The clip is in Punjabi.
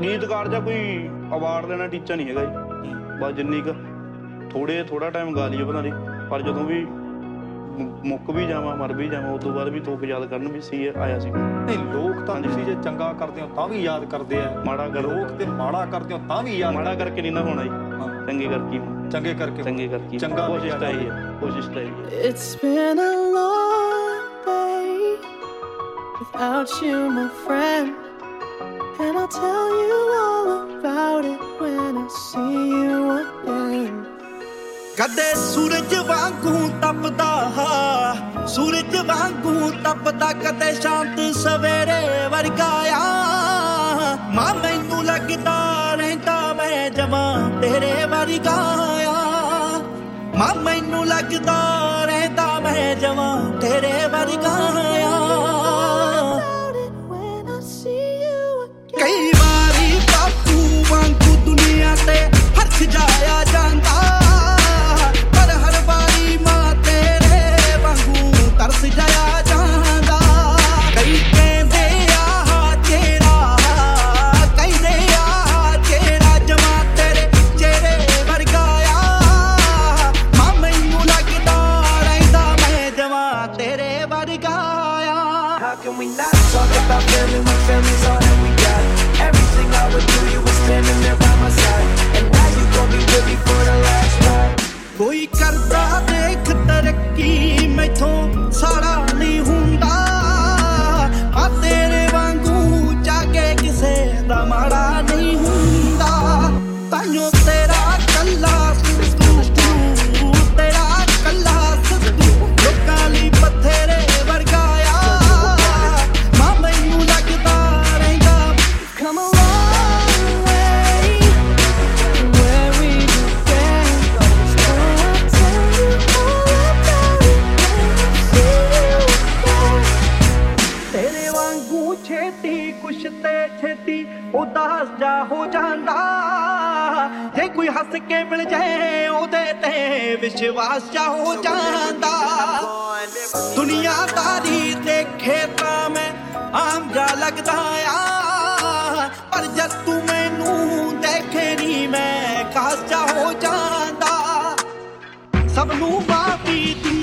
ਗੀਤਕਾਰ ਜਾਂ ਕੋਈ ਅਵਾਰਡ ਲੈਣਾ ਟੀਚਾ ਨਹੀਂ ਹੈਗਾ ਜੀ, ਬਸ ਜਿੰਨੀ ਕੁ ਥੋੜਾ ਟਾਈਮ ਗਾ ਲਈਏ ਬਣਾ ਲਈ, ਪਰ ਜਦੋਂ ਵੀ ਮੁੱਕ ਵੀ ਜਾਵਾਂ ਮਰ ਵੀ ਜਾਵਾਂ, ਉਸ ਤੋਂ ਬਾਅਦ ਵੀ ਲੋਕ ਯਾਦ ਕਰਨ ਵੀ ਸੀ ਆਇਆ ਸੀ। ਨਹੀਂ ਲੋਕ ਤਾਂ ਤੁਸੀਂ ਜੇ ਚੰਗਾ ਕਰਦੇ ਹੋ ਤਾਂ ਵੀ ਯਾਦ ਕਰਦੇ ਆ, ਮਾੜਾ ਲੋਕ ਤੇ ਮਾੜਾ ਕਰਦੇ ਹੋ ਤਾਂ ਵੀ ਯਾਦ, ਮਾੜਾ ਕਰਕੇ ਨਹੀਂ ਨਾ ਹੋਣਾ ਜੀ, ਚੰਗੇ ਕਰਕੇ ਹੋਣਾ, ਚੰਗੇ ਕਰਕੇ ਚੰਗਾ ਕੋਸ਼ਿਸ਼ ਤਾਂ ਇਹੀ ਹੈ, ਕੋਸ਼ਿਸ਼ ਤਾਂ ਇਹੀ ਹੈ। And I'll tell you all about it when I see you again. Kade suraj waangu tapda ha, suraj waangu tapda kade shant savere varga ya. Ma mainu lagda rehnda main jawan tere varga ya. Ma mainu lagda rehnda main jawan tere varga ya. ਕੋਈ ਕਰਦਾ ਦੇਖ ਤਰੱਕੀ ਮੈਥੋਂ ਸਾਰਾ ਨਹੀਂ ਹੁੰਦਾ, ਆ ਤੇਰੇ ਵਾਂਗੂ ਜਾ ਕੇ ਕਿਸੇ ਦਾ ਮਾੜਾ ਨਹੀਂ ਹੁੰਦਾ। ਤਾਈਓ ਤੇਰਾ ਕੱਲਾ ਸਿੱਧੂ, ਤੇਰਾ ਕੱਲਾ ਸਿੱਧੂ ਲੋਕਾਂ ਲਈ ਬਥੇਰੇ ਵਰਗਾ ਆ। ਮਾਂ ਮੈਨੂੰ ਲੱਗਦਾ ਰਹਿੰਦਾ ਖਮਾ ਉਦਾਸ ਜਾ ਹੋ ਜਾਂਦਾ, ਜੇ ਕੋਈ ਹੱਸ ਕੇ ਮਿਲ ਜਾਏ ਉਹਦੇ ਤੇ ਵਿਸ਼ਵਾਸ ਜਾ ਹੋ ਜਾਂਦਾ। ਦੁਨੀਆਦਾਰੀ ਦੇਖੇ ਤਾਂ ਮੈਂ ਆਮ ਜਾ ਲੱਗਦਾ ਆ, ਪਰ ਜਦ ਤੂੰ ਮੈਨੂੰ ਦੇਖੇ ਨਹੀਂ ਮੈਂ ਖਾਸ ਜਾ ਹੋ ਜਾਂਦਾ। ਸਭ ਨੂੰ ਮਾਫੀ